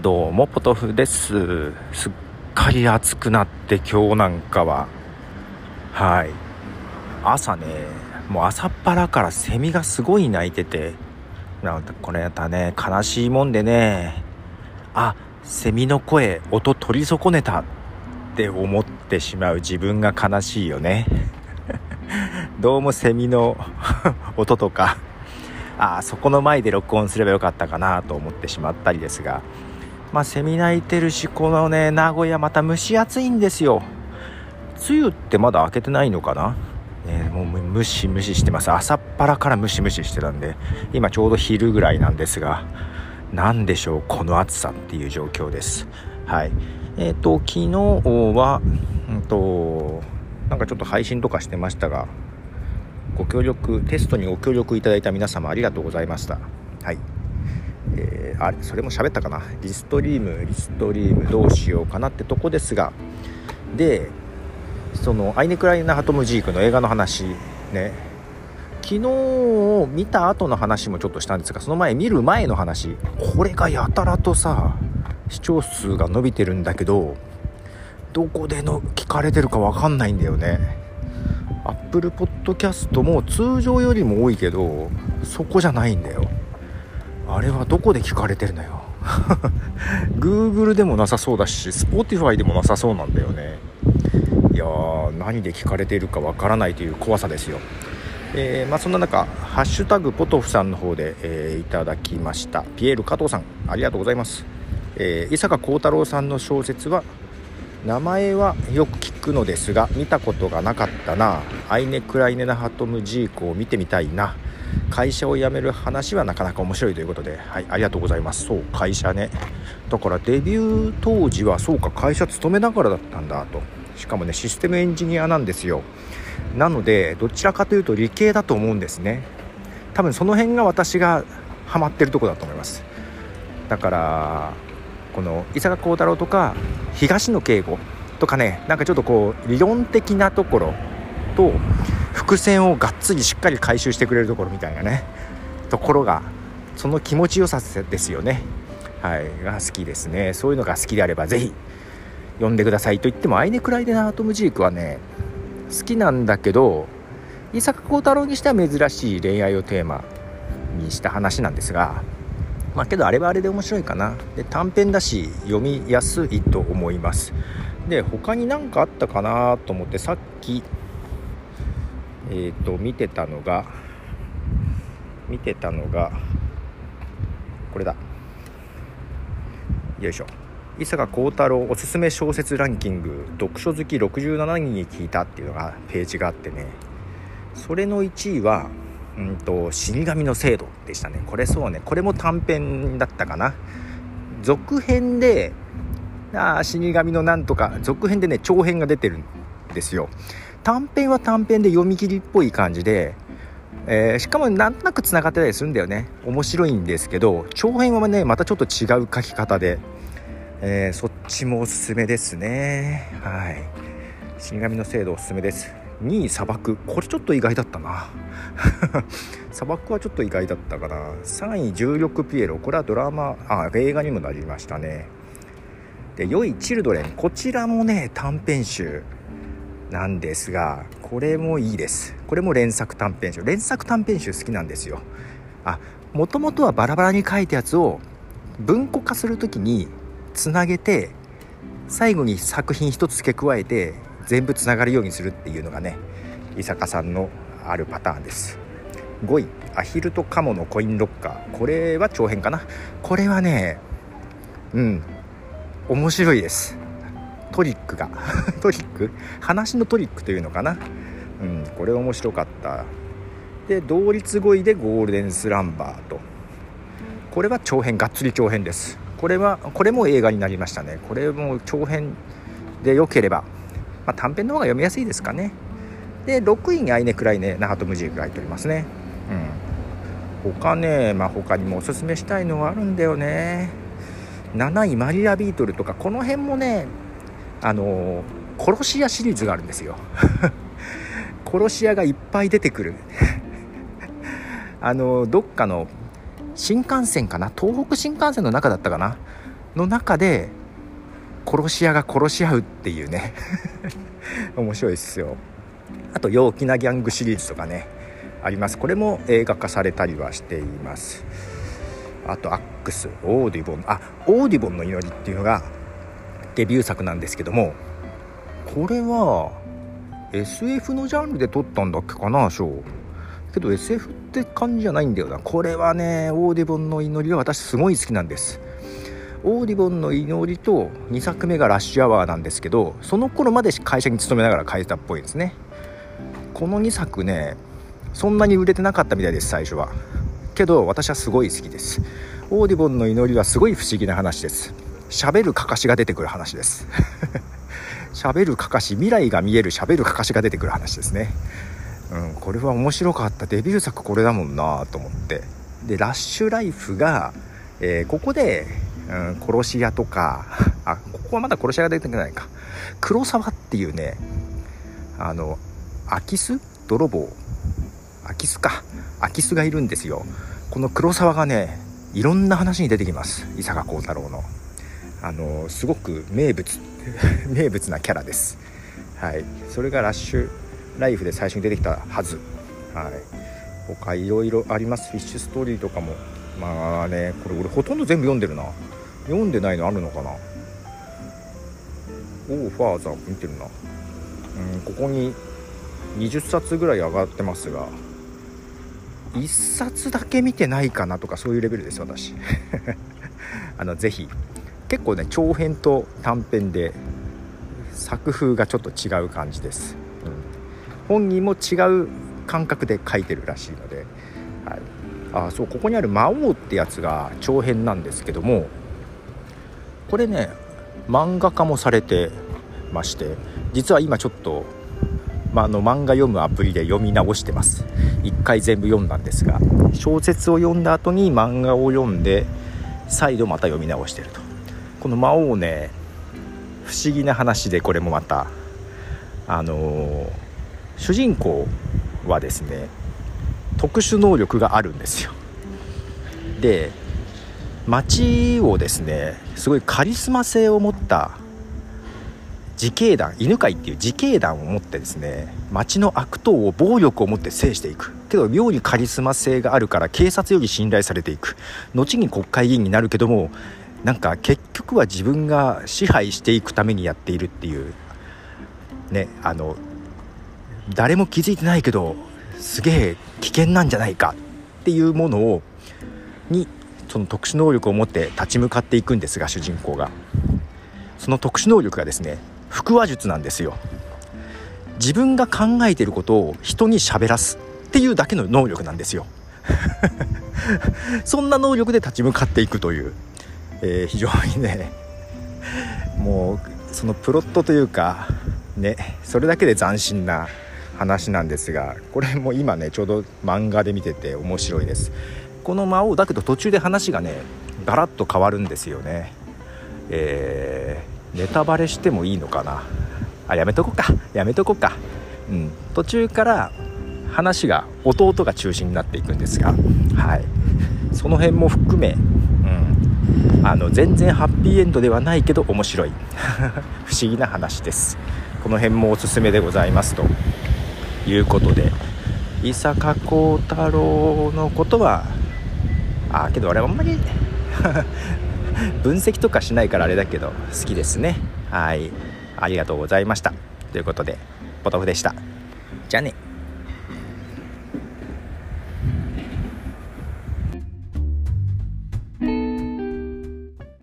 どうもポトフです。すっかり暑くなって、今日なんかは朝ね、もう朝っぱらからセミがすごい鳴いてて、なんかこれやったね、悲しいもんでね、あ、セミの声音取り損ねたって思ってしまう自分が悲しいよねどうもセミの音とか、あそこの前で録音すればよかったかなと思ってしまったりですが、まあセミ鳴いてるし、このね、名古屋また蒸し暑いんですよ。梅雨ってまだ明けてないのかな、もうムシムシしてます。朝っぱらからムシムシしてたんで、今ちょうど昼ぐらいなんですが、なんでしょうこの暑さっていう状況です。昨日はなんかちょっと配信とかしてましたが、ご協力、テストにご協力いただいた皆様ありがとうございました。あれ、それも喋ったかな。リストリームどうしようかなってとこですが、で、そのアイネクライナ・ハトムジークの映画の話ね、昨日見た後の話もちょっとしたんですが、その前、見る前の話、これがやたらとさ、視聴数が伸びてるんだけど、どこでの聞かれてるかわかんないんだよね。アップルポッドキャストも通常よりも多いけど、そこじゃないんだよ。あれはどこで聞かれてるのよGoogle でもなさそうだし、Spotify でもなさそうなんだよね。いやー、何で聞かれているかわからないという怖さですよ。そんな中、ハッシュタグポトフさんの方で、いただきました。ピエール加藤さん、ありがとうございます。伊坂幸太郎さんの小説は名前はよく聞くのですが、見たことがなかったな。アイネ・クライネ・ナ・ハトムジークを見てみたいな。会社を辞める話はなかなか面白いということで、ありがとうございます。そう、会社ね、だからデビュー当時はそうか、会社勤めながらだったんだと。しかもね、システムエンジニアなんですよ。なのでどちらかというと理系だと思うんですね。多分その辺が私がハマってるとこだと思います。だからこの伊坂幸太郎とか東野圭吾とかね、なんかちょっとこう理論的なところと伏線をがっつりしっかり回収してくれるところみたいなね、ところがその気持ちよさですよね。が好きですね。そういうのが好きであればぜひ読んでくださいと言っても、アイネ・クライネ・ハトムジークはね、好きなんだけど、伊坂幸太郎にしては珍しい恋愛をテーマにした話なんですが、けどあれはあれで面白いかな。で、短編だし読みやすいと思います。で、他に何かあったかなと思って、さっき見てたのがこれだ。よいしょ。伊坂幸太郎おすすめ小説ランキング、読書好き67人に聞いたっていうのがページがあってね、それの1位は死神の制度でしたね。これそうね、これも短編だったかな。続編で死神のなんとか、続編でね、長編が出てるんですよ。短編は短編で読み切りっぽい感じで、しかもなんとなくつながってたりするんだよね。面白いんですけど、長編はねまたちょっと違う書き方で、そっちもおすすめですね。死神の制度おすすめです。2位、砂漠。これちょっと意外だったな砂漠はちょっと意外だったかな。3位、重力ピエロ。これはドラマ、映画にもなりましたね。で、4位、チルドレン。こちらもね短編集なんですが、これもいいです。これも連作短編集好きなんですよ。もともとはバラバラに書いたやつを文庫化するときにつなげて、最後に作品一つ付け加えて全部つながるようにするっていうのがね、伊坂さんのあるパターンです。5位、アヒルとカモのコインロッカー。これは長編かな。これはね面白いです。トリックが話のトリックというのかな。これ面白かった。で、同率5位でゴールデンスランバーと。これは長編、がっつり長編です。これも映画になりましたね。これも長編で良ければ短編の方が読みやすいですかね。で、6位にアイネ・クライネ・ナ・ハトムジークが入っておりますね。他ね、他にもおすすめしたいのはあるんだよね。7位、マリア・ビートルとか。この辺もね、殺し屋シリーズがあるんですよ殺し屋がいっぱい出てくるどっかの新幹線かな、東北新幹線の中だったかなの中で殺し屋が殺し合うっていうね面白いですよ。あと陽気なギャングシリーズとかねあります。これも映画化されたりはしています。あとアックス、オーディボン、オーディボンの祈りっていうのがデビュー作なんですけども、これは SF のジャンルで撮ったんだっけかな賞けど SF って感じじゃないんだよな。これはねオーディボンの祈りが私すごい好きなんです。オーディボンの祈りと2作目がラッシュアワーなんですけど、その頃まで会社に勤めながら書いたっぽいですね。この2作ねそんなに売れてなかったみたいです最初は。けど私はすごい好きです。オーディボンの祈りはすごい不思議な話です。喋るかかしが出てくる話です喋るかかし、未来が見える喋るかかしが出てくる話ですね、これは面白かった。デビュー作これだもんなと思って。でラッシュライフが、ここで、殺し屋とかここはまだ殺し屋が出てないか、黒沢っていうね空き巣泥棒空き巣がいるんですよ。この黒沢がねいろんな話に出てきます。伊坂幸太郎のすごく名物なキャラです、はい、それがラッシュライフで最初に出てきたはず、はい、他いろいろあります。フィッシュストーリーとかもまあねこれ俺ほとんど全部読んでるな。読んでないのあるのかな。オーファーザー見てるな、ここに20冊ぐらい上がってますが1冊だけ見てないかなとかそういうレベルです私ぜひ結構ね長編と短編で作風がちょっと違う感じです、本人も違う感覚で書いてるらしいので、はい、そうここにある魔王ってやつが長編なんですけども、これね漫画化もされてまして、実は今ちょっと漫画読むアプリで読み直してます。1回全部読んだんですが、小説を読んだ後に漫画を読んで再度また読み直してると。この魔王ね不思議な話で、これもまた主人公はですね特殊能力があるんですよ。で街をですねすごいカリスマ性を持った自警団、犬飼っていう自警団を持ってですね町の悪党を暴力を持って制していくけど、妙にカリスマ性があるから警察より信頼されていく。後に国会議員になるけどもなんか結局は自分が支配していくためにやっているっていうね、誰も気づいてないけどすげえ危険なんじゃないかっていうものをにその特殊能力を持って立ち向かっていくんですが、主人公がその特殊能力がですね腹話術なんですよ。自分が考えていることを人に喋らすっていうだけの能力なんですよそんな能力で立ち向かっていくという、非常にねもうそのプロットというかねそれだけで斬新な話なんですが、これも今ねちょうど漫画で見てて面白いです。この魔王だけど途中で話がねガラッと変わるんですよね。ネタバレしてもいいのかな。やめとこうか、途中から話が弟が中心になっていくんですが、はい、その辺も含め、全然ハッピーエンドではないけど面白い不思議な話です。この辺もおすすめでございますということで、伊坂幸太郎のことはけどあれはあんまり分析とかしないからあれだけど好きですね。はい、ありがとうございました。ということでポトフでした。じゃあね。